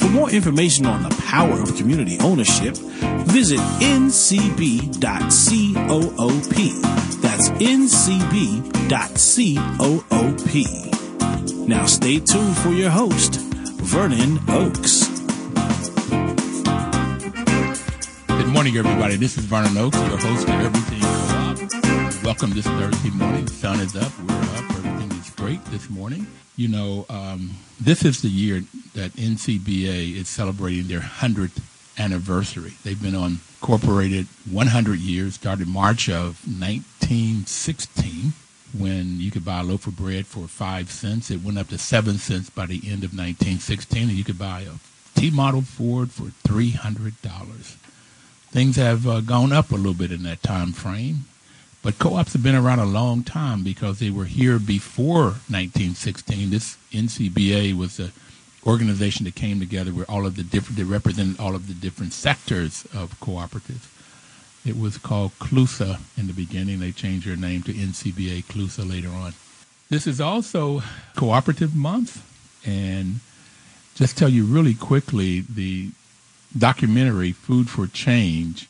For more information on the power of community ownership, visit ncb.coop. That's ncb.coop. Now stay tuned for your host, Vernon Oakes. Good morning, everybody. This is Vernon Oakes, your host of Everything Co-op. Welcome this Thursday morning. The sun is up. We're up. Everything is great this morning. You know, this is the year that NCBA is celebrating their 100th anniversary. They've been incorporated 100 years, started March of 1916. When you could buy a loaf of bread for 5 cents. It went up to 7 cents by the end of 1916, and you could buy a T-model Ford for $300. Things have gone up a little bit in that time frame, but co-ops have been around a long time because they were here before 1916. This NCBA was an organization that came together where all of the different, that represented all of the different sectors of cooperatives. It was called CLUSA in the beginning. They changed their name to NCBA CLUSA later on. This is also Cooperative Month. And just tell you really quickly, the documentary Food for Change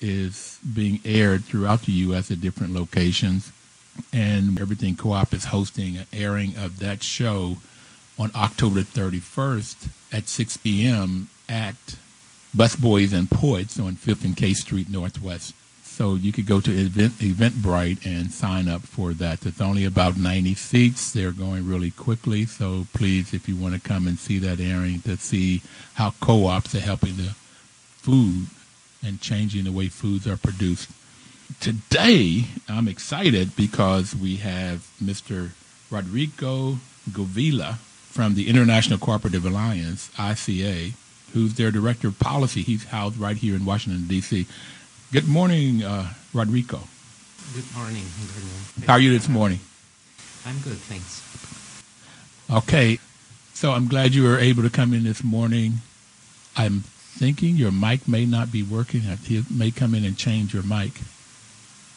is being aired throughout the U.S. at different locations. And Everything Co-op is hosting an airing of that show on October 31st at 6 p.m. at Busboys and Poets on 5th and K Street Northwest. So you could go to Eventbrite and sign up for that. It's only about 90 seats. They're going really quickly. So please, if you want to come and see that airing to see how co-ops are helping the food and changing the way foods are produced. Today, I'm excited because we have Mr. Rodrigo Govila from the International Cooperative Alliance, ICA, who's their director of policy. He's housed right here in Washington, D.C. Good morning, Rodrigo. Good morning. How are you this morning? I'm good, thanks. Okay, so I'm glad you were able to come in this morning. I'm thinking your mic may not be working. It may come in and change your mic.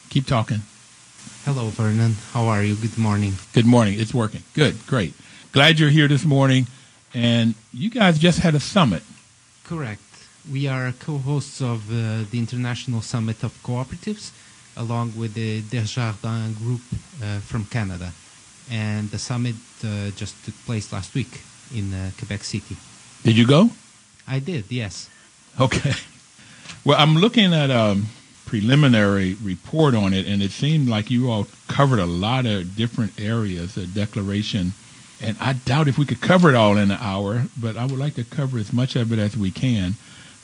Keep talking. Hello, Vernon. How are you? Good morning. Good morning. It's working. Good, great. Glad you're here this morning. And you guys just had a summit. Correct. We are co-hosts of the International Summit of Cooperatives, along with the Desjardins Group from Canada. And the summit just took place last week in Quebec City. Did you go? I did, yes. Okay. Well, I'm looking at a preliminary report on it, and it seemed like you all covered a lot of different areas, a declaration. And I doubt if we could cover it all in an hour, but I would like to cover as much of it as we can.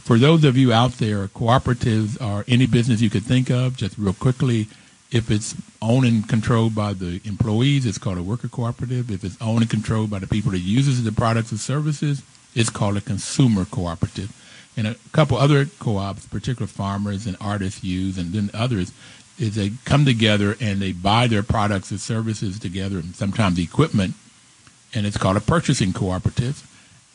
For those of you out there, cooperatives are any business you could think of, just real quickly. If it's owned and controlled by the employees, it's called a worker cooperative. If it's owned and controlled by the people that uses the products and services, it's called a consumer cooperative. And a couple other co-ops, particular farmers and artists use, and then others, is they come together and they buy their products and services together, and sometimes equipment. And it's called a purchasing cooperative.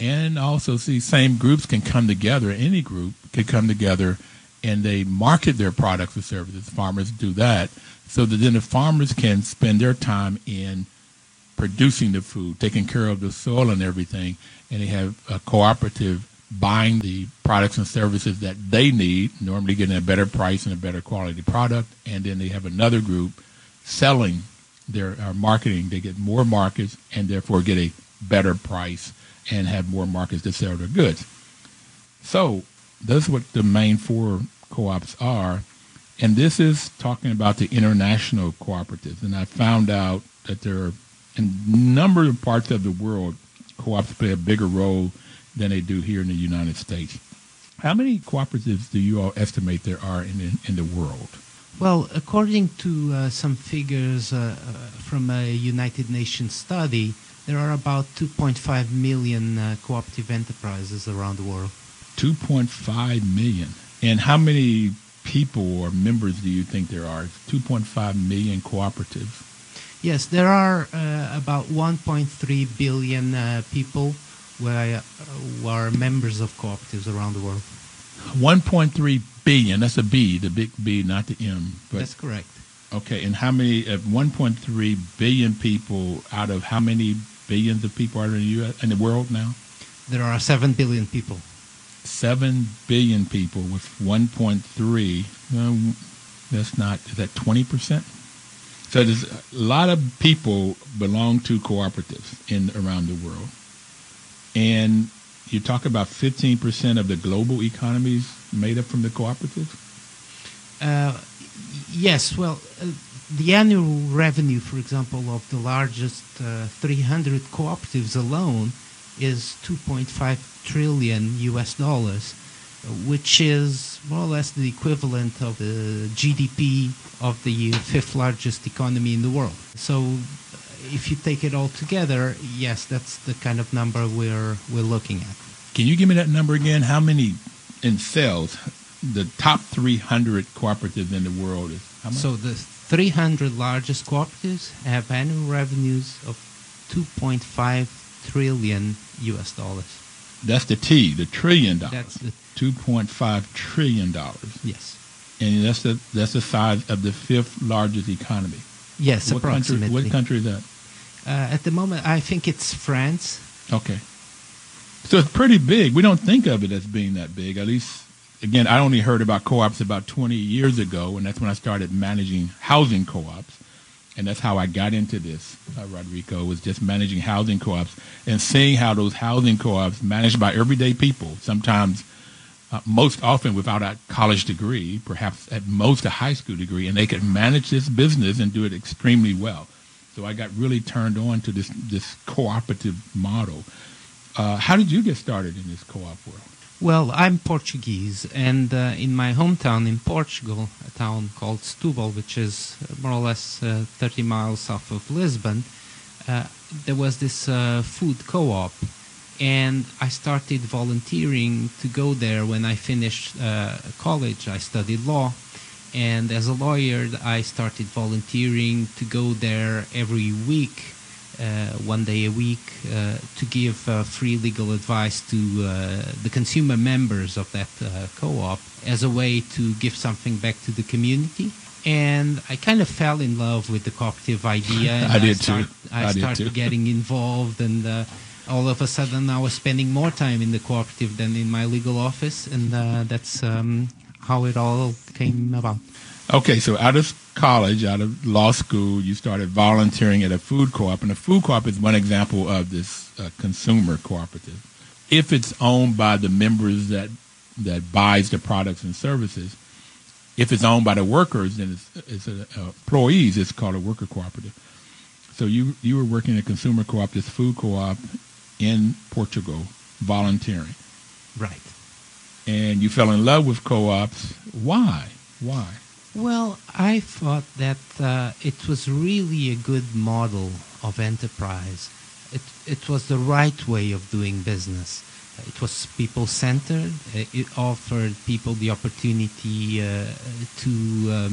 And also, see, same groups can come together, any group can come together, and they market their products and services. Farmers do that so that then the farmers can spend their time in producing the food, taking care of the soil and everything, and they have a cooperative buying the products and services that they need, normally getting a better price and a better quality product, and then they have another group selling their marketing. They get more markets and therefore get a better price and have more markets to sell their goods. So that's what the main four co-ops are. And this is talking about the international cooperatives. And I found out that there are in a number of parts of the world, co-ops play a bigger role than they do here in the United States. How many cooperatives do you all estimate there are in the world? Well, according to some figures from a United Nations study, there are about 2.5 million cooperative enterprises around the world. 2.5 million. And how many people or members do you think there are? 2.5 million cooperatives. Yes, there are about 1.3 billion people who are members of cooperatives around the world. 1.3 billion, that's a B, the big B, not the M. But that's correct. Okay, and how many, 1.3 billion people out of how many billions of people are in the U.S., in the world now? There are 7 billion people. 7 billion people with 1.3, that's not, is that 20%? So there's a lot of people belong to cooperatives in around the world. And you talk about 15% of the global economies made up from the cooperatives? Yes, well, the annual revenue, for example, of the largest 300 cooperatives alone is $2.5 trillion US, which is more or less the equivalent of the GDP of the fifth largest economy in the world. So if you take it all together, yes, that's the kind of number we're looking at. Can you give me that number again? How many in sales? The top 300 cooperatives in the world is how much? So the 300 largest cooperatives have annual revenues of $2.5 trillion US. That's the T, the $1 trillion. That's the $2.5 trillion. Yes. And that's the size of the fifth largest economy. Yes, what approximately. What country is that? At the moment, I think it's France. Okay. So it's pretty big. We don't think of it as being that big. At least, again, I only heard about co-ops about 20 years ago, and that's when I started managing housing co-ops. And that's how I got into this, Rodrigo, was just managing housing co-ops and seeing how those housing co-ops managed by everyday people, sometimes most often without a college degree, perhaps at most a high school degree, and they could manage this business and do it extremely well. So I got really turned on to this cooperative model. How did you get started in this co-op world? Well, I'm Portuguese, and in my hometown in Portugal, a town called Setúbal, which is more or less 30 miles south of Lisbon, there was this food co-op, and I started volunteering to go there when I finished college. I studied law, and as a lawyer, I started volunteering to go there every week, one day a week, to give free legal advice to the consumer members of that co-op as a way to give something back to the community. And I kind of fell in love with the cooperative idea. And I started getting involved, and all of a sudden I was spending more time in the cooperative than in my legal office, and that's how it all came about. Okay, so out of college, out of law school, you started volunteering at a food co-op, and a food co-op is one example of this consumer cooperative. If it's owned by the members that buys the products and services, if it's owned by the workers, then it's employees, it's called a worker cooperative. So you were working at a consumer co-op, this food co-op in Portugal, volunteering. Right. And you fell in love with co-ops. Why? Well, I thought that it was really a good model of enterprise. It was the right way of doing business. It was people-centered. It offered people the opportunity to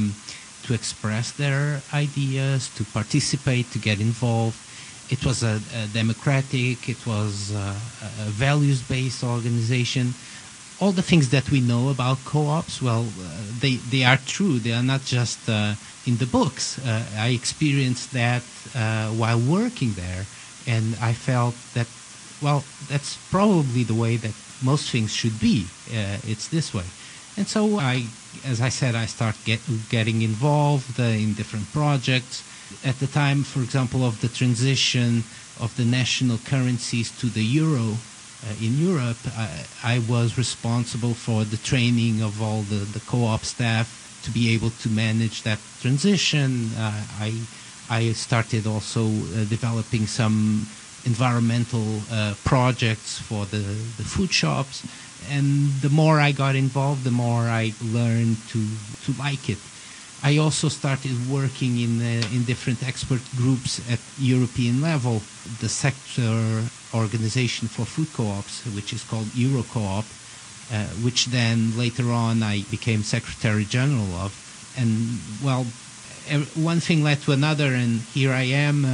express their ideas, to participate, to get involved. It was a democratic, it was a values-based organization. All the things that we know about co-ops, well, they are true. They are not just in the books. I experienced that while working there, and I felt that, well, that's probably the way that most things should be. It's this way. And so, as I said, I started getting involved in different projects. At the time, for example, of the transition of the national currencies to the euro, in Europe, I was responsible for the training of all the co-op staff to be able to manage that transition. I started also developing some environmental projects for the food shops. And the more I got involved, the more I learned to like it. I also started working in different expert groups at European level. The sector organization for food co-ops, which is called Eurocoop, which then later on I became Secretary General of. And, well, one thing led to another, and here I am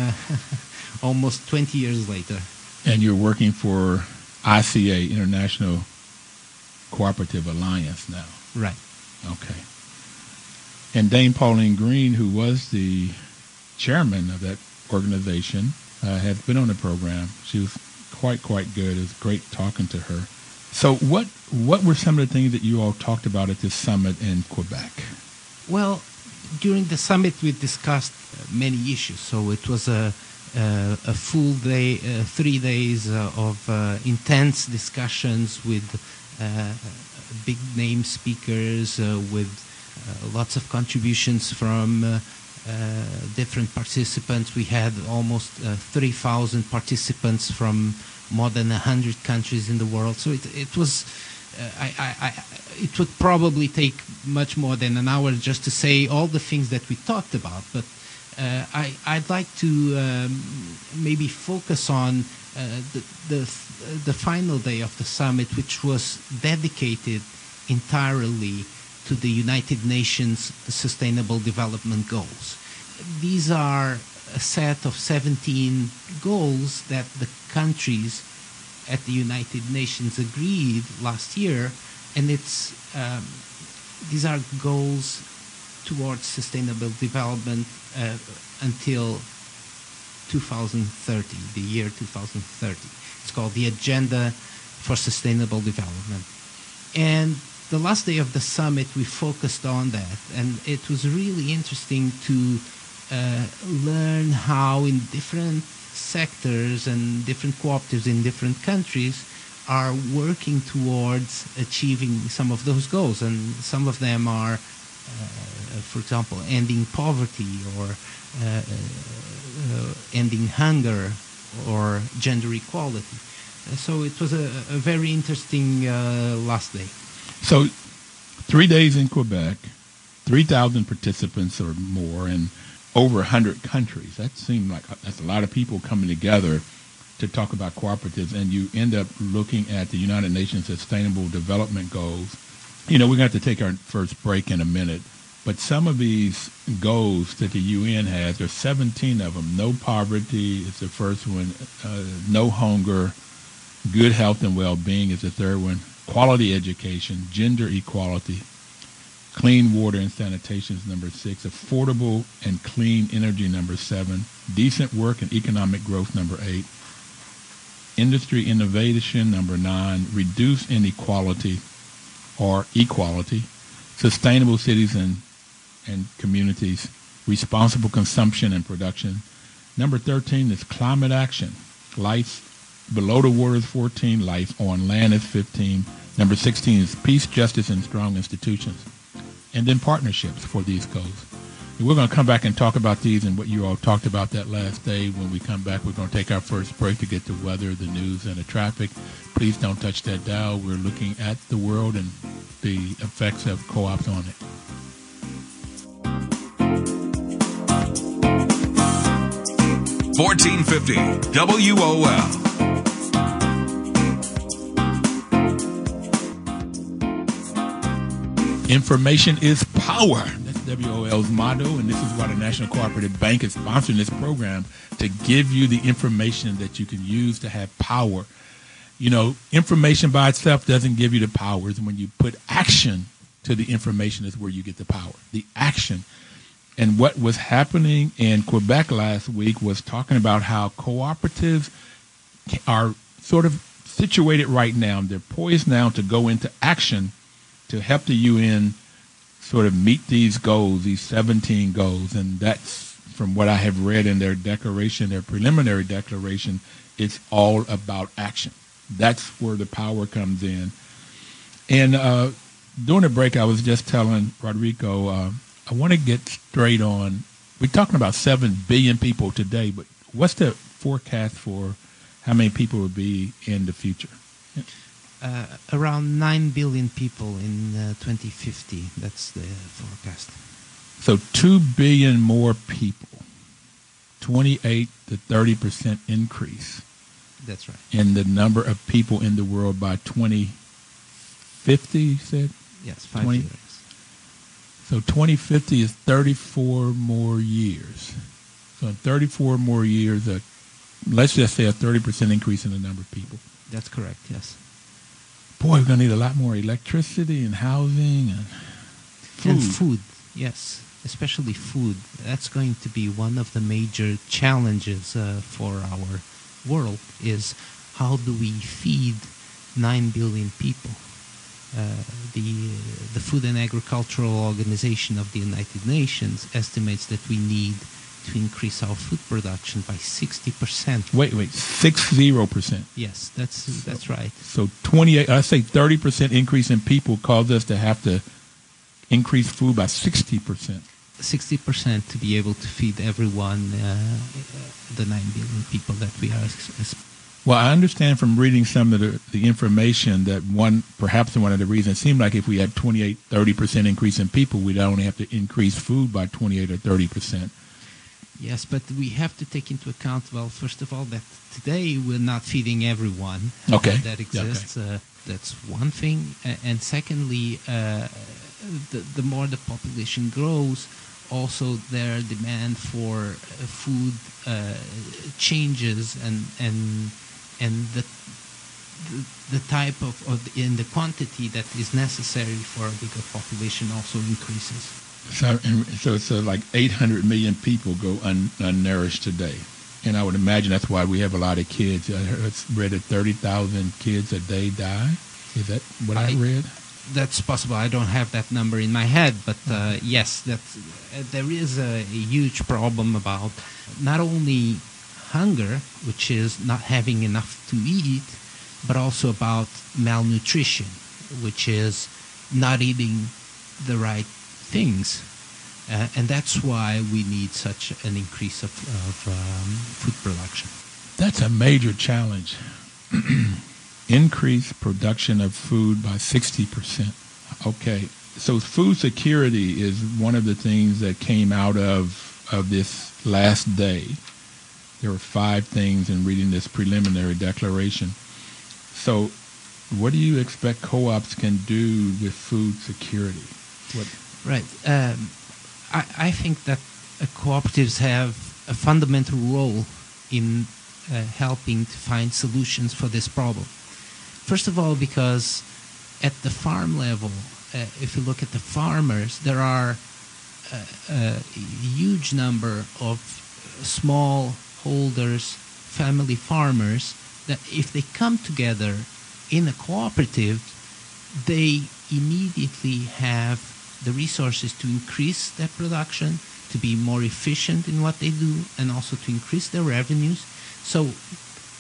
almost 20 years later. And you're working for ICA, International Cooperative Alliance, now. Right. Okay. And Dame Pauline Green, who was the chairman of that organization, has been on the program. She was quite good. It was great talking to her. So what were some of the things that you all talked about at this summit in Quebec? Well, during the summit we discussed many issues. So it was a full day, 3 days of intense discussions with big name speakers, with lots of contributions from different participants. We had almost 3,000 participants from more than 100 countries in the world. So it was, it would probably take much more than an hour just to say all the things that we talked about. But I'd like to maybe focus on the final day of the summit, which was dedicated entirely to the United Nations Sustainable Development Goals. These are a set of 17 goals that the countries at the United Nations agreed last year, and it's these are goals towards sustainable development until 2030, the year 2030. It's called the Agenda for Sustainable Development. And the last day of the summit, we focused on that, and it was really interesting to learn how in different sectors and different cooperatives in different countries are working towards achieving some of those goals. And some of them are, for example, ending poverty or ending hunger or gender equality. So it was a very interesting last day. So 3 days in Quebec, 3,000 participants or more, and over 100 countries. That seemed like that's a lot of people coming together to talk about cooperatives, and you end up looking at the United Nations Sustainable Development Goals. You know, we're going to have to take our first break in a minute, but some of these goals that the UN has, there's 17 of them. No poverty is the first one. No hunger. Good health and well-being is the third one. Quality education, gender equality, clean water and sanitation is number 6, affordable and clean energy number 7, decent work and economic growth number 8, industry innovation number 9, reduce inequality or equality, sustainable cities and communities, responsible consumption and production. Number 13 is climate action, life below the water is 14, life on land is 15. Number 16 is peace, justice, and strong institutions. And then partnerships for these goals. And we're going to come back and talk about these and what you all talked about that last day. When we come back, we're going to take our first break to get the weather, the news, and the traffic. Please don't touch that dial. We're looking at the world and the effects of co-ops on it. $1450 WOL. Information is power. That's WOL's motto, and this is why the National Cooperative Bank is sponsoring this program, to give you the information that you can use to have power. You know, information by itself doesn't give you the powers, and when you put action to the information is where you get the power, the action. And what was happening in Quebec last week was talking about how cooperatives are sort of situated right now. They're poised now to go into action to help the UN sort of meet these goals, these 17 goals. And that's from what I have read in their declaration, their preliminary declaration, it's all about action. That's where the power comes in. And during the break, I was just telling Rodrigo, I want to get straight on. We're talking about 7 billion people today, but what's the forecast for how many people will be in the future? Around 9 billion people in 2050. That's the forecast. So 2 billion more people, 28 to 30% increase. That's right. In the number of people in the world by 20 50, you said? Yes, 5 years. So 2050 is 34 more years. So in 34 more years, let's just say a 30% increase in the number of people. That's correct, yes. Boy, we're going to need a lot more electricity and housing and food. And food, yes, especially food. That's going to be one of the major challenges for our world, is how do we feed 9 billion people? The Food and Agricultural Organization of the United Nations estimates that we need to increase our food production by 60%. Wait, 60%. Yes, that's right. So 28, I say 30% increase in people caused us to have to increase food by 60%. 60% to be able to feed everyone, the 9 billion people that we are. Well, I understand from reading some of the information that perhaps one of the reasons, it seemed like if we had 30% increase in people, we'd only have to increase food by 28 or 30%. Yes, but we have to take into account, well, first of all, that today we're not feeding everyone that exists. Okay. That's one thing. And secondly, the more the population grows, also their demand for food changes and the type of in the quantity that is necessary for a bigger population also increases. So like 800 million people go unnourished today, and I would imagine that's why we have a lot of kids. I read that 30,000 kids a day die. Is that what I read? That's possible. I don't have that number in my head, but yes, there is a huge problem about not only hunger, which is not having enough to eat, but also about malnutrition, which is not eating the right things. And that's why we need such an increase of food production. That's a major challenge. Increase production of food by 60%. Okay, so food security is one of the things that came out of this last day. There were 5 things in reading this preliminary declaration. So what do you expect co-ops can do with food security? What? Right. I think that cooperatives have a fundamental role in helping to find solutions for this problem. First of all, because at the farm level, if you look at the farmers, there are a huge number of small holders, family farmers, that if they come together in a cooperative, they immediately have the resources to increase their production, to be more efficient in what they do, and also to increase their revenues. So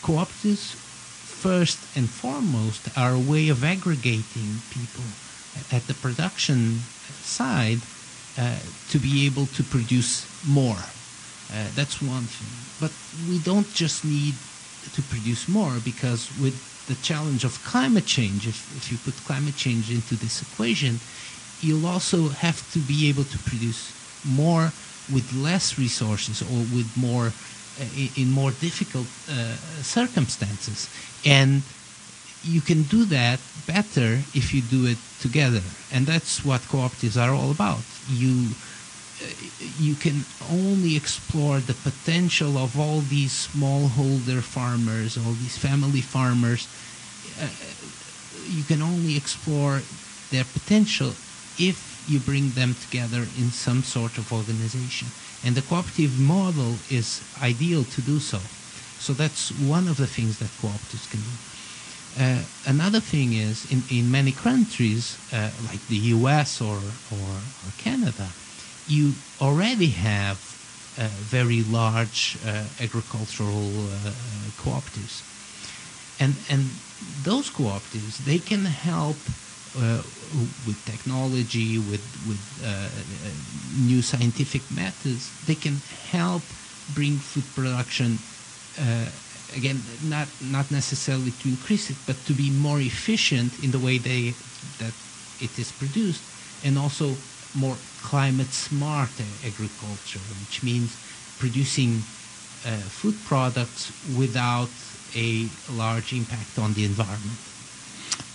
cooperatives, first and foremost, are a way of aggregating people at the production side to be able to produce more. That's one thing. But we don't just need to produce more, because with the challenge of climate change, if you put climate change into this equation, you'll also have to be able to produce more with less resources, or with more in more difficult circumstances. And you can do that better if you do it together. And that's what cooperatives are all about. You can only explore the potential of all these smallholder farmers, all these family farmers. You can only explore their potential if you bring them together in some sort of organization. And the cooperative model is ideal to do so. So that's one of the things that cooperatives can do. Another thing is, in many countries, like the US or Canada, you already have very large agricultural cooperatives. And those cooperatives, they can help with technology, with new scientific methods. They can help bring food production, again, not necessarily to increase it, but to be more efficient in the way that it is produced, and also more climate-smart agriculture, which means producing food products without a large impact on the environment.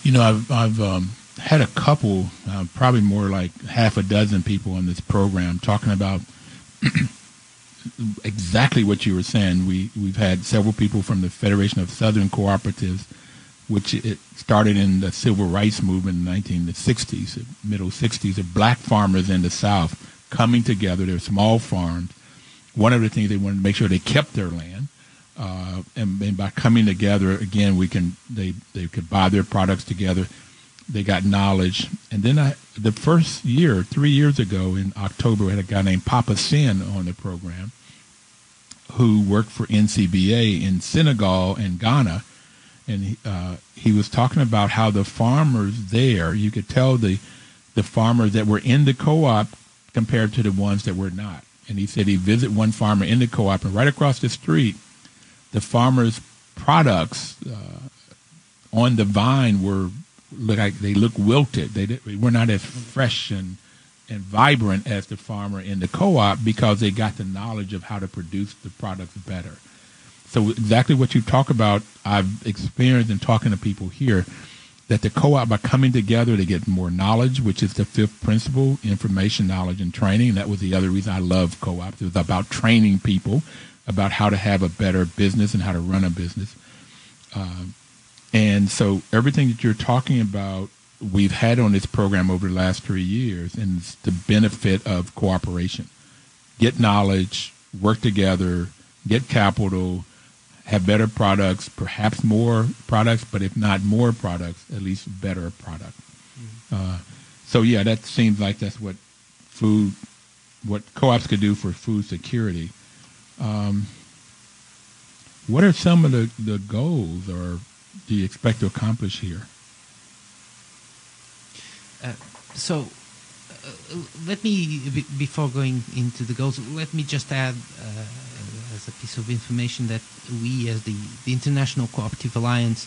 You know, I've had a couple, probably more like half a dozen people on this program talking about exactly what you were saying. We've had several people from the Federation of Southern Cooperatives, which it started in the civil rights movement in the 1960s, middle 60s, of black farmers in the South coming together, their small farms. One of the things they wanted to make sure they kept their land. And by coming together, again, they could buy their products together. They got knowledge. And then the first year, 3 years ago in October, we had a guy named Papa Sin on the program who worked for NCBA in Senegal and Ghana. And he was talking about how the farmers there, you could tell the farmers that were in the co-op compared to the ones that were not. And he said he visited one farmer in the co-op, and right across the street, the farmers' products on the vine looked wilted. They were not as fresh and vibrant as the farmer in the co-op because they got the knowledge of how to produce the products better. So exactly what you talk about, I've experienced in talking to people here, that the co-op, by coming together, they get more knowledge, which is the fifth principle: information, knowledge, and training. And that was the other reason I love co-ops. It was about training people about how to have a better business and how to run a business. And so everything that you're talking about, we've had on this program over the last 3 years, and it's the benefit of cooperation. Get knowledge, work together, get capital, have better products, perhaps more products, but if not more products, at least better product. Mm-hmm. So yeah, that seems like that's what co-ops could do for food security. What are some of the goals, or do you expect to accomplish here? Let me, before going into the goals, let me just add as a piece of information that we, as the International Cooperative Alliance,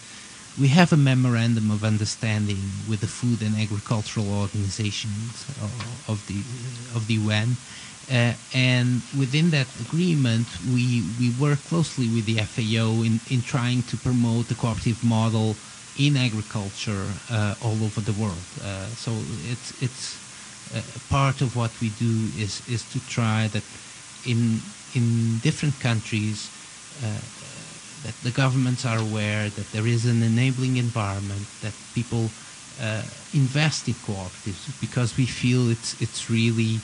we have a memorandum of understanding with the Food and Agricultural Organization of the UN. And within that agreement, we work closely with the FAO in trying to promote the cooperative model in agriculture all over the world. So it's part of what we do is to try that in different countries that the governments are aware that there is an enabling environment, that people invest in cooperatives, because we feel it's really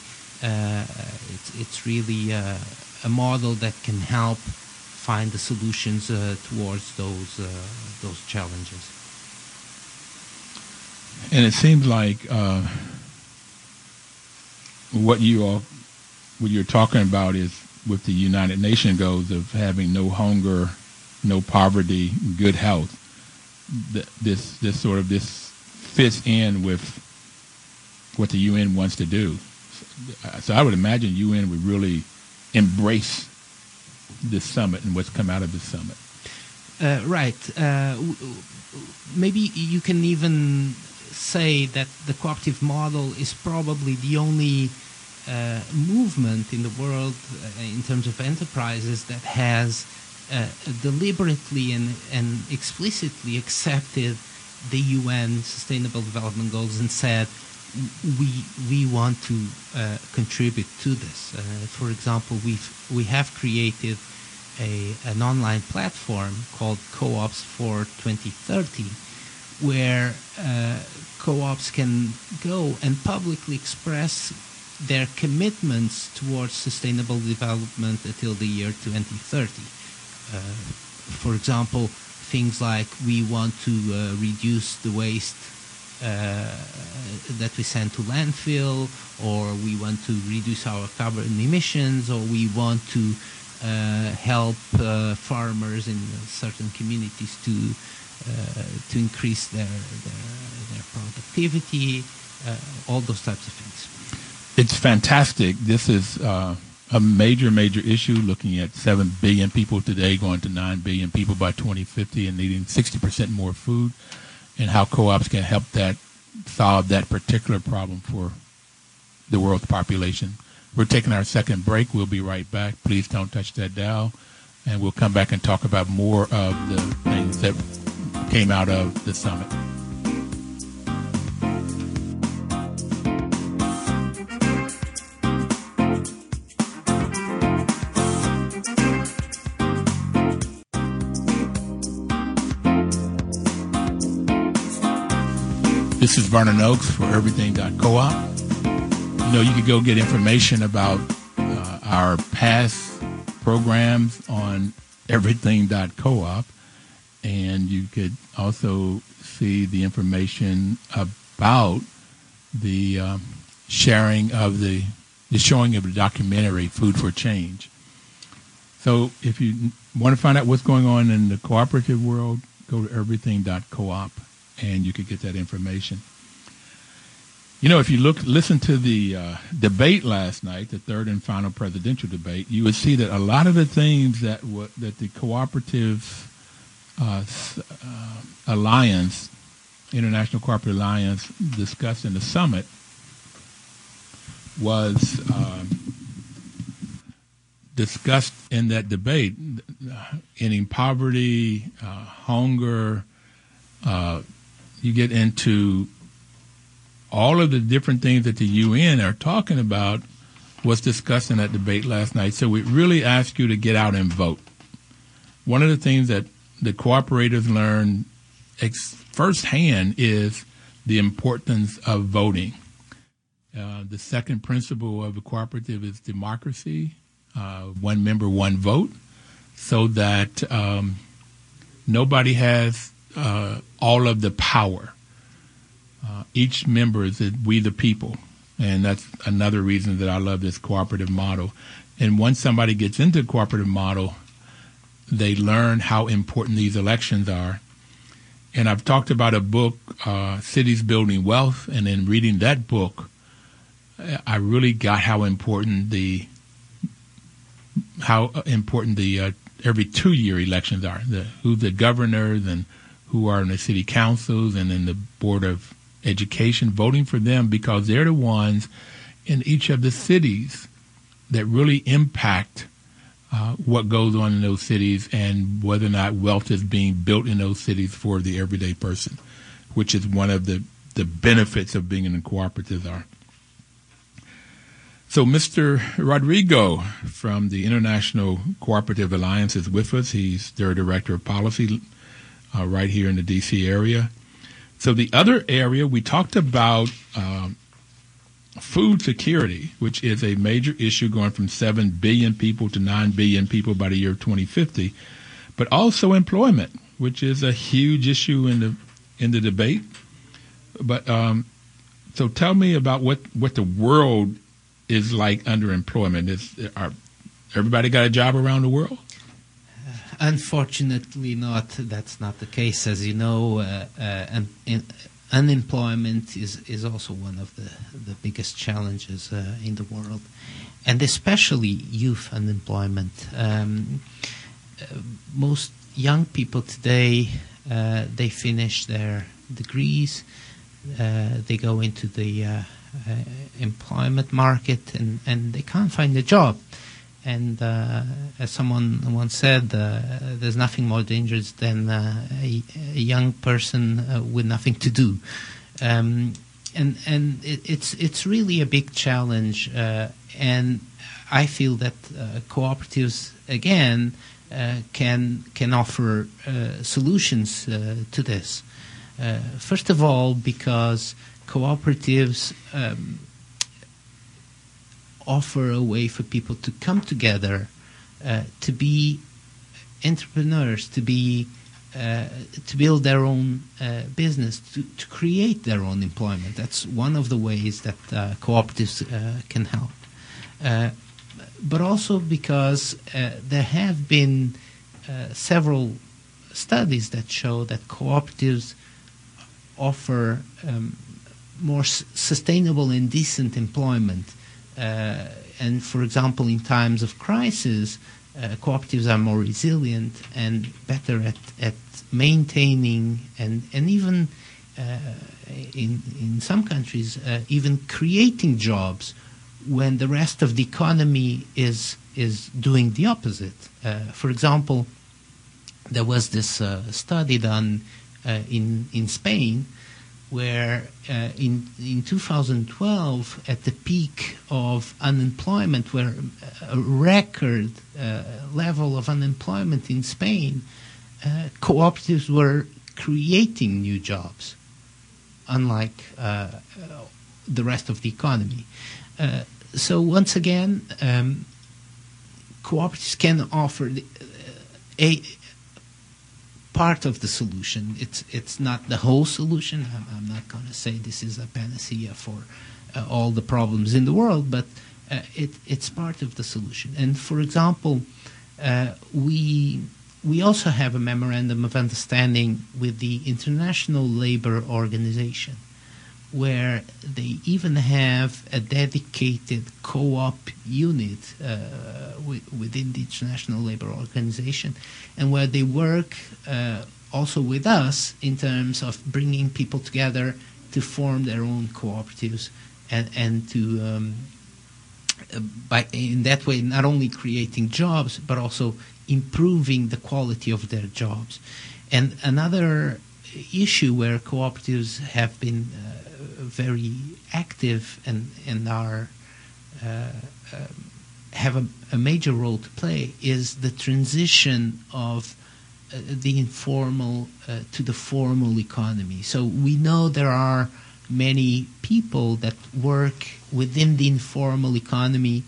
a model that can help find the solutions towards those challenges. And it seems like what you're talking about is with the United Nations goals of having no hunger, no poverty, good health. This fits in with what the UN wants to do. So I would imagine UN would really embrace this summit and what's come out of this summit. Maybe you can even say that the cooperative model is probably the only movement in the world in terms of enterprises that has deliberately and explicitly accepted the UN Sustainable Development Goals and said, we want to contribute to this. For example, we have created an online platform called Co-ops for 2030, where co-ops can go and publicly express their commitments towards sustainable development until the year 2030. For example, things like we want to reduce the waste that we send to landfill, or we want to reduce our carbon emissions, or we want to help farmers in certain communities to increase their productivity, all those types of things. It's fantastic. This is a major, major issue, looking at 7 billion people today going to 9 billion people by 2050 and needing 60% more food, and how co-ops can help that solve that particular problem for the world's population. We're taking our second break. We'll be right back. Please don't touch that dial, and we'll come back and talk about more of the things that came out of the summit. This is Vernon Oakes for everything.coop. You know, you can go get information about our past programs on everything.coop, and you could also see the information about the sharing of the showing of the documentary Food for Change. So if you want to find out what's going on in the cooperative world, go to everything.coop and you could get that information. You know, if you listen to the debate last night, the third and final presidential debate, you would see that a lot of the things that the cooperative alliance, International Cooperative Alliance, discussed in the summit was discussed in that debate, ending poverty, hunger. You get into all of the different things that the UN are talking about was discussed in that debate last night. So we really ask you to get out and vote. One of the things that the cooperators learned firsthand is the importance of voting. The second principle of a cooperative is democracy, one member, one vote, so that nobody has all of the power. Each member is we the people, and that's another reason that I love this cooperative model. And once somebody gets into the cooperative model, they learn how important these elections are. And I've talked about a book, Cities Building Wealth, and in reading that book, I really got how important the every 2-year elections are, who the governors and who are in the city councils and in the board of education, voting for them because they're the ones in each of the cities that really impact what goes on in those cities and whether or not wealth is being built in those cities for the everyday person, which is one of the benefits of being in a cooperative are. So Mr. Rodrigo from the International Cooperative Alliance is with us. He's their Director of Policy right here in the D.C. area. So the other area, we talked about food security, which is a major issue going from 7 billion people to 9 billion people by the year 2050, but also employment, which is a huge issue in the debate. But so tell me about what the world is like under employment. Everybody got a job around the world? Unfortunately not. That's not the case. As you know, unemployment is also one of the biggest challenges in the world, and especially youth unemployment. Most young people today, they finish their degrees, they go into the employment market, and they can't find a job. And as someone once said, there's nothing more dangerous than a young person with nothing to do. And it's really a big challenge. And I feel that cooperatives, again, can offer solutions to this. First of all, because cooperatives offer a way for people to come together, to be entrepreneurs, to build their own business, to create their own employment. That's one of the ways that cooperatives can help. But also because there have been several studies that show that cooperatives offer more sustainable and decent employment. And for example, in times of crisis, cooperatives are more resilient and better at maintaining and even in some countries even creating jobs when the rest of the economy is doing the opposite. For example, there was this study done in Spain, where in 2012, at the peak of unemployment, where a record level of unemployment in Spain, cooperatives were creating new jobs unlike the rest of the economy. So once again, cooperatives can offer a part of the solution. It's not the whole solution. I'm not going to say this is a panacea for all the problems in the world, but it's part of the solution. And for example, we also have a memorandum of understanding with the International Labour Organization, where they even have a dedicated co-op unit within the International Labour Organization, and where they work also with us in terms of bringing people together to form their own cooperatives, and to by in that way not only creating jobs but also improving the quality of their jobs. And another issue where cooperatives have been very active and are have a major role to play is the transition of the informal to the formal economy. So we know there are many people that work within the informal economy,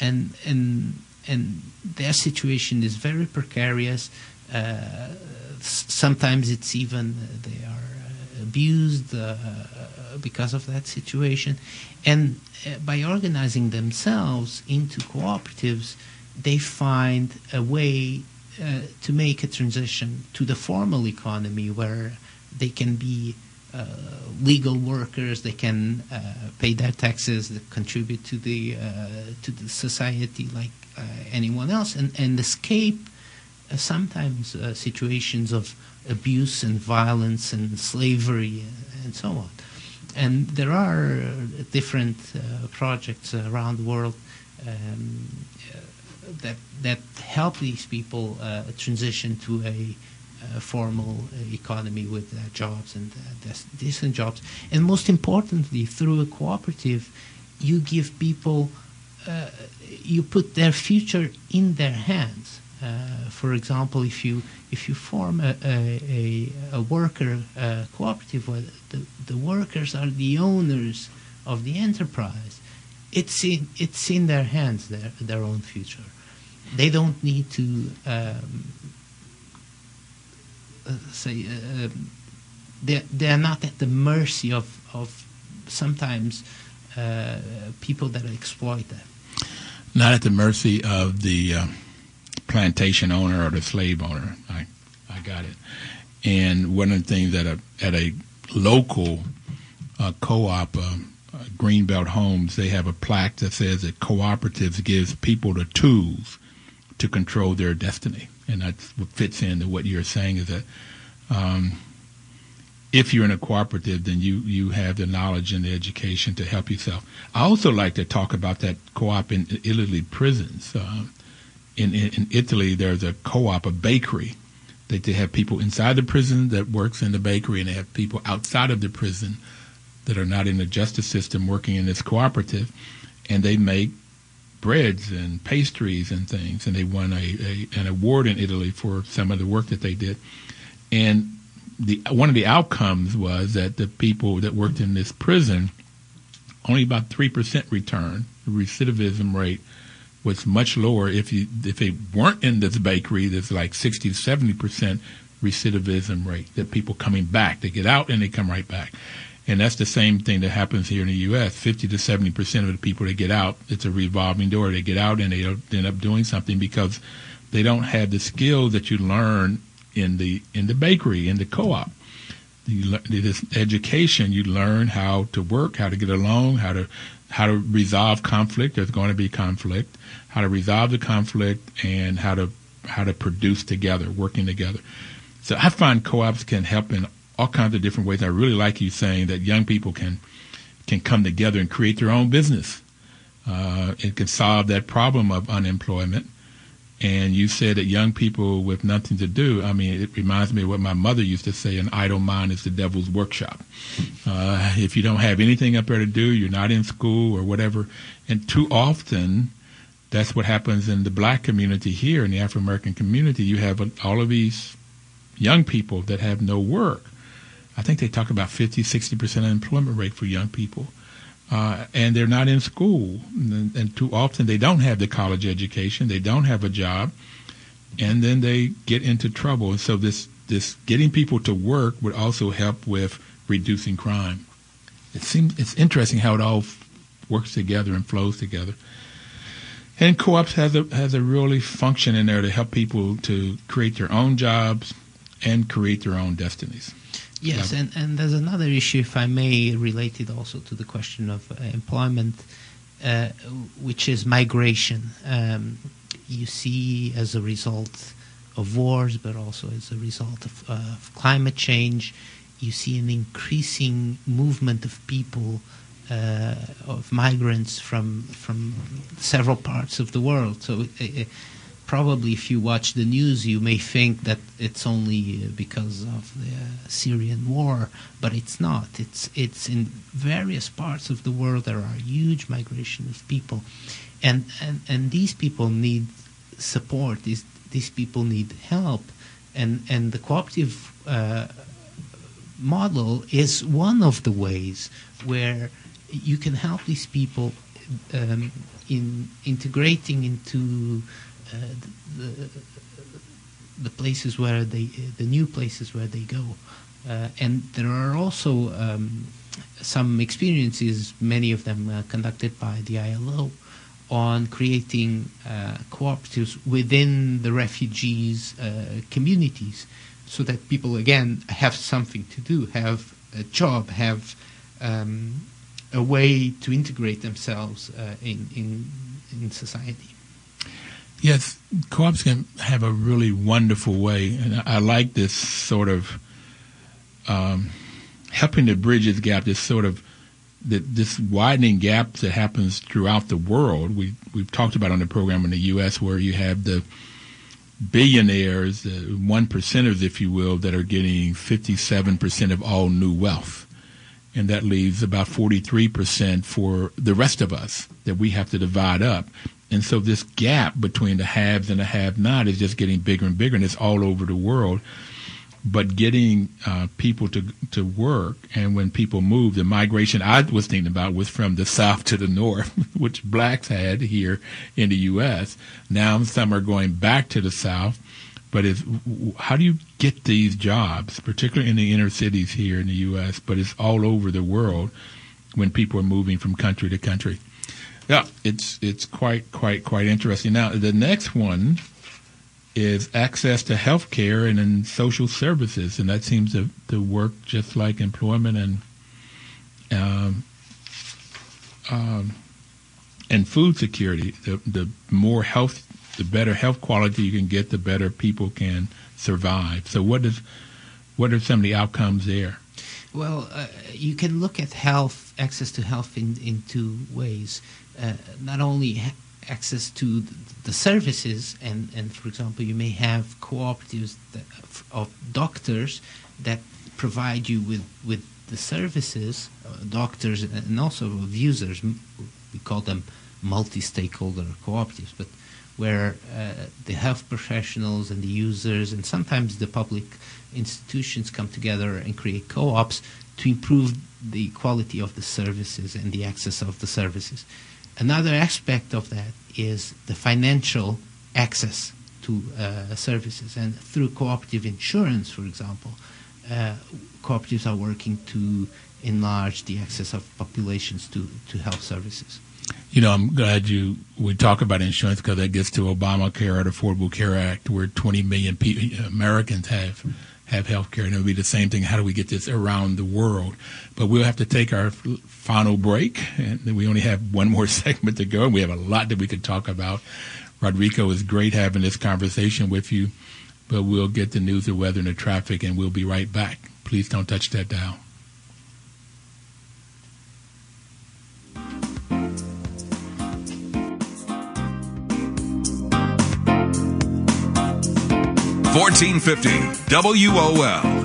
and their situation is very precarious. Sometimes it's even they are abused because of that situation. And by organizing themselves into cooperatives, they find a way to make a transition to the formal economy, where they can be legal workers, they can pay their taxes, they contribute to the society like anyone else, and escape sometimes situations of abuse and violence and slavery and so on. And there are different projects around the world that help these people transition to a formal economy with their jobs and decent jobs. And most importantly, through a cooperative, you give people, you put their future in their hands. For example, if you form a worker cooperative, where the workers are the owners of the enterprise, it's in their hands, their own future. They don't need to they're not at the mercy of sometimes people that exploit them. Not at the mercy of the plantation owner or the slave owner. I got it. And one of the things that at a local co-op, Greenbelt Homes, they have a plaque that says that cooperatives gives people the tools to control their destiny. And that's what fits into what you're saying, is that if you're in a cooperative, then you have the knowledge and the education to help yourself. I also like to talk about that co-op in Italy prisons. In Italy, there's a co-op, a bakery, that they have people inside the prison that works in the bakery, and they have people outside of the prison that are not in the justice system working in this cooperative, and they make breads and pastries and things, and they won an award in Italy for some of the work that they did. And one of the outcomes was that the people that worked in this prison, only about 3% return. The recidivism rate was much lower. If they weren't in this bakery, there's like 60 to 70% recidivism rate, that people coming back. They get out and they come right back. And that's the same thing that happens here in the U.S. 50 to 70% of the people that get out, it's a revolving door. They get out and they end up doing something because they don't have the skills that you learn in the bakery, in the co-op. This education, you learn how to work, how to get along, how to resolve conflict. There's going to be conflict. How to resolve the conflict, and how to produce together, working together. So I find co-ops can help in all kinds of different ways. I really like you saying that young people can come together and create their own business. It can solve that problem of unemployment. And you said that young people with nothing to do, I mean, it reminds me of what my mother used to say, an idle mind is the devil's workshop. If you don't have anything up there to do, you're not in school or whatever. And too often, that's what happens in the black community here, in the African-American community. You have all of these young people that have no work. I think they talk about 50-60% unemployment rate for young people. And they're not in school. And too often they don't have the college education. They don't have a job. And then they get into trouble. And so this getting people to work would also help with reducing crime. It's interesting how it all works together and flows together. And co-ops has a really function in there to help people to create their own jobs and create their own destinies. Yes, and there's another issue, if I may, related also to the question of employment, which is migration. You see as a result of wars, but also as a result of climate change, you see an increasing movement of people, of migrants from several parts of the world. So probably if you watch the news, you may think that it's only because of the Syrian war, but it's not. It's in various parts of the world there are huge migration of people. And these people need support. These people need help. And the cooperative model is one of the ways where you can help these people in integrating into the places where the new places where they go. And there are also some experiences, many of them conducted by the ILO, on creating cooperatives within the refugees' communities, so that people, again, have something to do, have a job, have a way to integrate themselves in society. Yes, co-ops can have a really wonderful way, and I like this sort of helping to bridge this gap, this sort of this widening gap that happens throughout the world. We've talked about on the program in the U.S. where you have the billionaires, the 1%ers, if you will, that are getting 57% of all new wealth. And that leaves about 43% for the rest of us that we have to divide up. And so this gap between the haves and the have-not is just getting bigger and bigger, and it's all over the world. But getting people to work, and when people move, the migration I was thinking about was from the south to the north, which blacks had here in the U.S. Now some are going back to the south, but how do you get these jobs, particularly in the inner cities here in the U.S., but it's all over the world when people are moving from country to country? Yeah, it's quite interesting. Now, the next one is access to health care and in social services, and that seems to work just like employment and food security. The more health, the better health quality you can get, the better people can survive. So what are some of the outcomes there? Well, you can look at health, access to health in two ways. Not only access to the services, and for example, you may have cooperatives of doctors that provide you with the services, doctors and also of users. We call them multi-stakeholder cooperatives, but where the health professionals and the users and sometimes the public institutions come together and create co-ops to improve the quality of the services and the access of the services. Another aspect of that is the financial access to services. And through cooperative insurance, for example, cooperatives are working to enlarge the access of populations to health services. You know, I'm glad we talk about insurance because that gets to Obamacare or the Affordable Care Act, where 20 million Americans have health care. And it'll be the same thing. How do we get this around the world? But we'll have to take our final break. And we only have one more segment to go. We have a lot that we could talk about. Rodrigo, it's great having this conversation with you. But we'll get the news, the weather, and the traffic, and we'll be right back. Please don't touch that dial. $1450 WOL.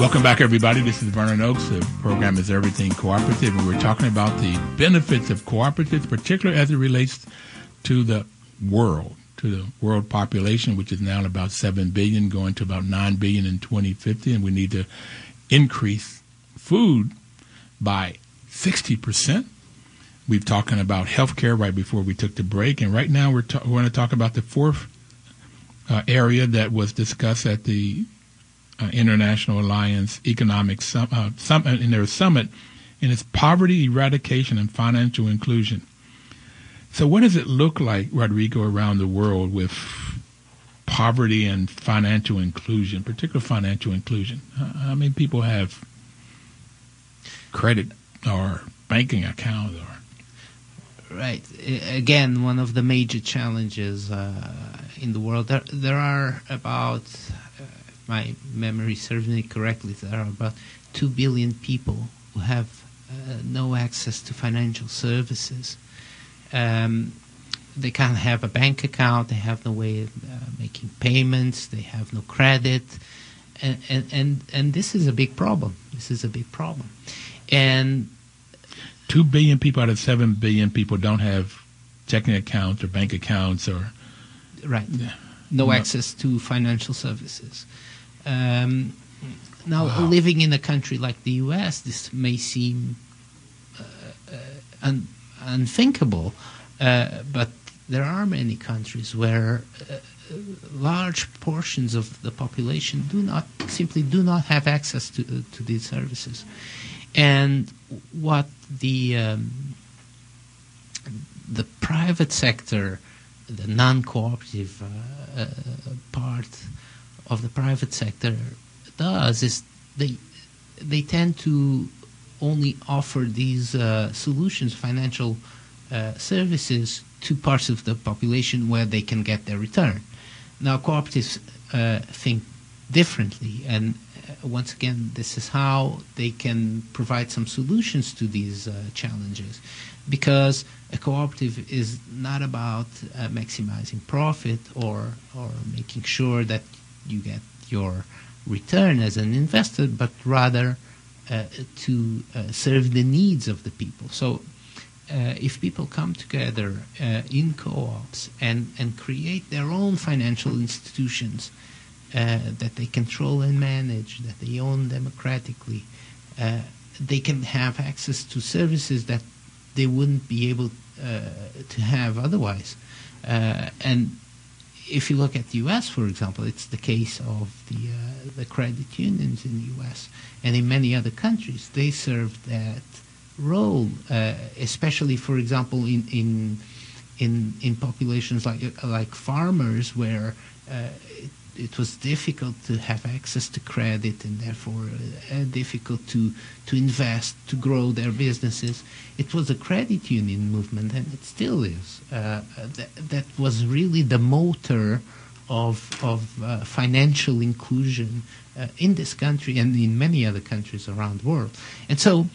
Welcome back, everybody. This is Vernon Oakes. The program is Everything Cooperative, and we're talking about the benefits of cooperatives, particularly as it relates to the world population, which is now about 7 billion, going to about 9 billion in 2050, and we need to increase food by 60%. We've talking about healthcare right before we took the break, and right now we're going to talk about the fourth area that was discussed at the International Alliance Economic Summit in their summit, and it's poverty eradication and financial inclusion. So what does it look like, Rodrigo, around the world with poverty and financial inclusion, particular financial inclusion? How many people have credit or banking accounts? Or right. Again, one of the major challenges in the world. There are about... my memory serves me correctly, there are about 2 billion people who have no access to financial services. They can't have a bank account, they have no way of making payments, they have no credit, and this is a big problem. This is a big problem. And 2 billion people out of 7 billion people don't have checking accounts or bank accounts or... Right. No access to financial services. Now, living in a country like the U.S., this may seem unthinkable, but there are many countries where large portions of the population simply do not have access to these services. And what the private sector, the non-cooperative part of the private sector does is they tend to only offer these solutions, financial services, to parts of the population where they can get their return. Now, cooperatives think differently, and once again, this is how they can provide some solutions to these challenges, because a cooperative is not about maximizing profit or making sure that you get your return as an investor, but rather to serve the needs of the people. So if people come together in co-ops and create their own financial institutions that they control and manage, that they own democratically, they can have access to services that they wouldn't be able to have otherwise. And if you look at the U.S., for example, it's the case of the credit unions in the U.S. and in many other countries. They serve that role, especially, for example, in populations like farmers, where it was difficult to have access to credit and therefore difficult to invest, to grow their businesses. It was a credit union movement, and it still is. That was really the motor of financial inclusion in this country and in many other countries around the world. And so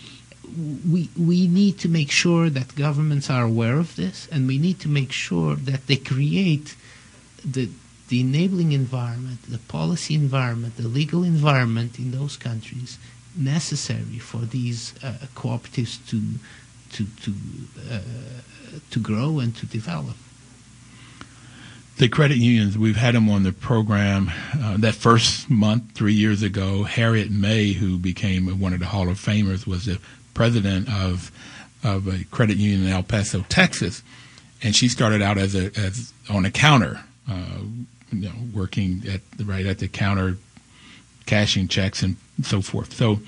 we need to make sure that governments are aware of this, and we need to make sure that they create the enabling environment, the policy environment, the legal environment in those countries necessary for these cooperatives to grow and to develop. The credit unions, we've had them on the program that first month 3 years ago. Harriet May, who became one of the Hall of Famers, was the president of a credit union in El Paso, Texas, and she started out as on a counter. Working right at the counter, cashing checks and so forth. So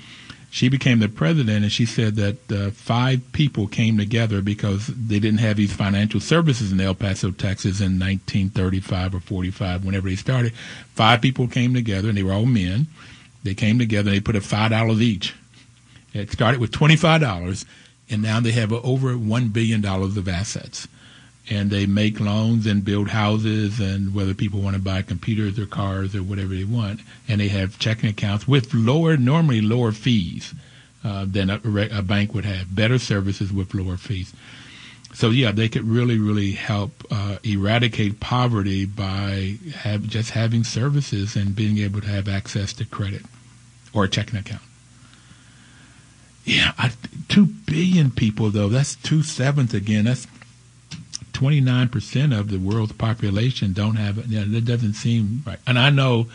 she became the president, and she said that 5 people came together because they didn't have these financial services in El Paso, Texas in 1935 or 45, whenever they started. 5 people came together, and they were all men. They came together, and they put up $5 each. It started with $25, and now they have over $1 billion of assets. And they make loans and build houses, and whether people want to buy computers or cars or whatever they want. And they have checking accounts with normally lower fees than a bank would have, better services with lower fees. So, yeah, they could really, really help eradicate poverty by just having services and being able to have access to credit. or a checking account. Yeah, 2 billion people, though. That's 2/7 again. That's 29% of the world's population don't have it. Yeah, that doesn't seem right. And I know,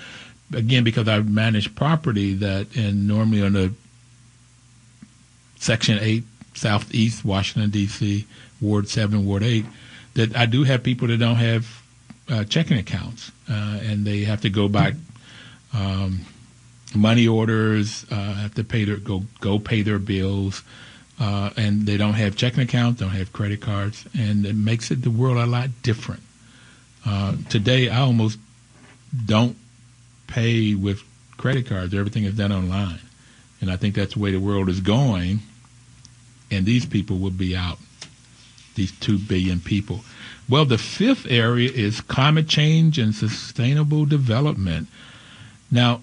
again, because I manage property, that and normally on the Section 8, Southeast Washington, D.C., Ward 7, Ward 8, that I do have people that don't have checking accounts, and they have to go by money orders, have to pay their go pay their bills, and they don't have checking accounts, don't have credit cards, and it makes the world a lot different. Today, I almost don't pay with credit cards. Everything is done online, and I think that's the way the world is going. And these people will be out, these 2 billion people. Well, the fifth area is climate change and sustainable development. Now,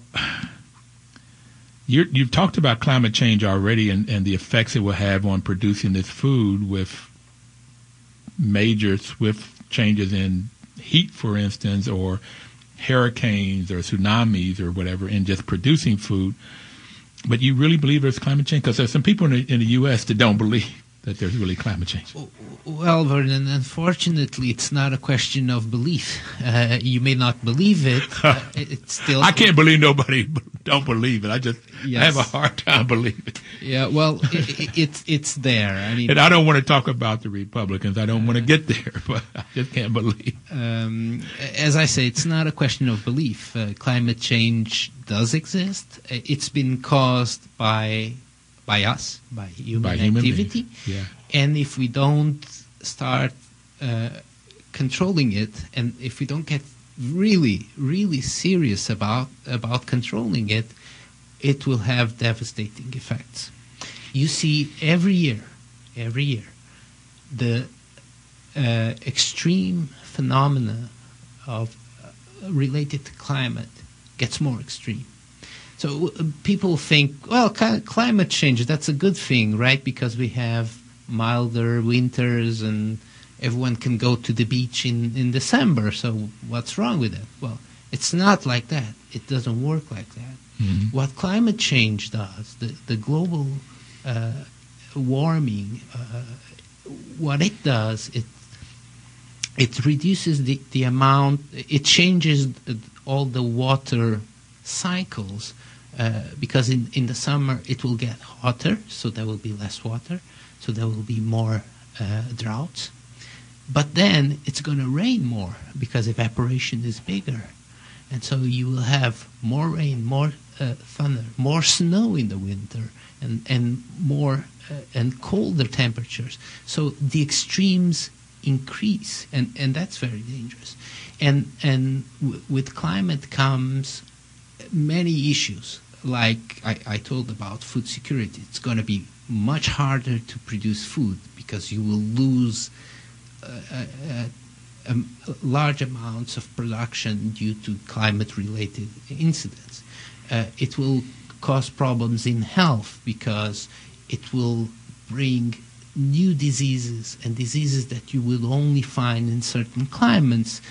you've talked about climate change already and the effects it will have on producing this food with major swift changes in heat, for instance, or hurricanes or tsunamis or whatever, in just producing food. But you really believe there's climate change? Because there's some people in the U.S. that don't believe that there's really climate change. Well, Vernon, unfortunately, it's not a question of belief. You may not believe it. It's still. I can't believe nobody don't believe it. I have a hard time believing it. Yeah, well, it's there. I mean, and I don't want to talk about the Republicans. I don't want to get there, but I just can't believe. As I say, it's not a question of belief. Climate change does exist. It's been caused by us, by human activity. Yeah. And if we don't start controlling it, and if we don't get really, really serious about controlling it, it will have devastating effects. You see, every year, the extreme phenomena of related to climate gets more extreme. So people think, well, climate change, that's a good thing, right? Because we have milder winters and everyone can go to the beach in December. So what's wrong with that? Well, it's not like that. It doesn't work like that. Mm-hmm. What climate change does, the global warming, what it does, it reduces the amount, it changes all the water cycles. Because in the summer it will get hotter, so there will be less water, so there will be more droughts. But then it's going to rain more because evaporation is bigger. And so you will have more rain, more thunder, more snow in the winter, and more and colder temperatures. So the extremes increase, and that's very dangerous. And with climate comes many issues, like I told about food security. It's going to be much harder to produce food because you will lose large amounts of production due to climate-related incidents. It will cause problems in health because it will bring new diseases, and diseases that you will only find in certain climates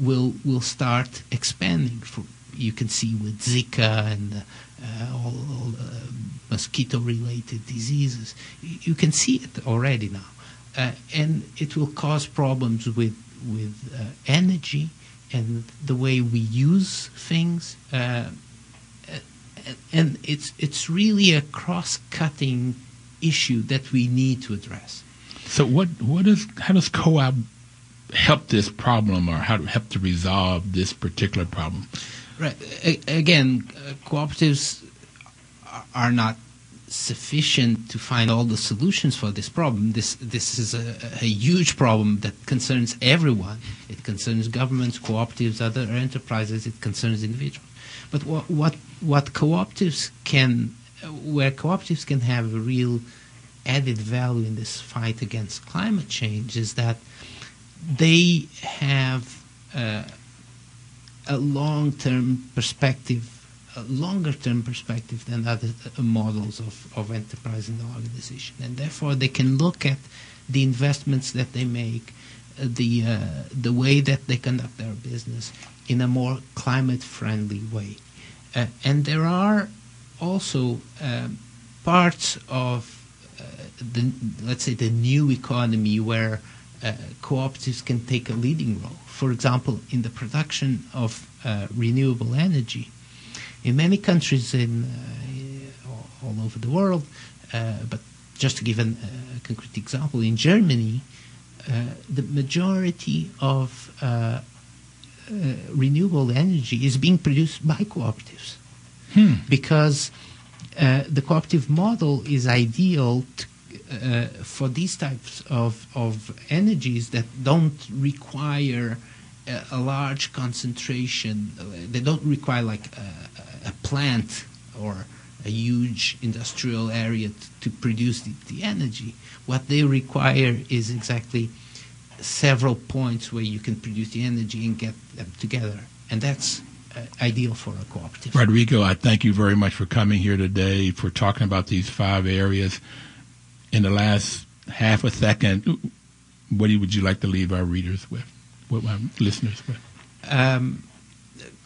will start expanding. You can see with Zika and all mosquito-related diseases. You can see it already now. And it will cause problems with energy and the way we use things. And it's really a cross-cutting issue that we need to address. So how does co-op help this problem, or how to help to resolve this particular problem? Right. Again, cooperatives are not sufficient to find all the solutions for this problem. This is a huge problem that concerns everyone. It concerns governments, cooperatives, other enterprises. It concerns individuals. But where cooperatives can have a real added value in this fight against climate change is that they have a long-term perspective, a longer-term perspective than other models of enterprise and organization. And therefore, they can look at the investments that they make, the way that they conduct their business in a more climate-friendly way. And there are also parts of the new economy where cooperatives can take a leading role. For example, in the production of renewable energy. In many countries all over the world, but just to give a concrete example, in Germany, the majority of renewable energy is being produced by cooperatives because the cooperative model is ideal for these types of energies that don't require a large concentration. They don't require like a plant or a huge industrial area to produce the energy. What they require is exactly several points where you can produce the energy and get them together. And that's ideal for a cooperative. Rodrigo, I thank you very much for coming here today, for talking about these 5 areas. In the last half a second, what would you like to leave our readers with, what my listeners with?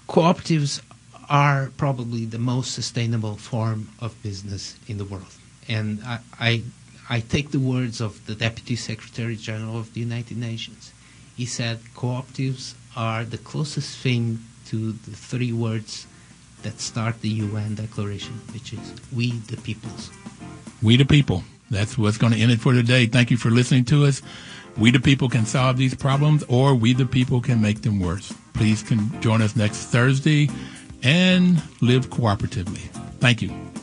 Cooperatives are probably the most sustainable form of business in the world. And I take the words of the Deputy Secretary General of the United Nations. He said, cooperatives are the closest thing to the 3 words that start the UN declaration, which is, we the peoples. We the people. That's what's going to end it for today. Thank you for listening to us. We the people can solve these problems, or we the people can make them worse. Please join us next Thursday and live cooperatively. Thank you.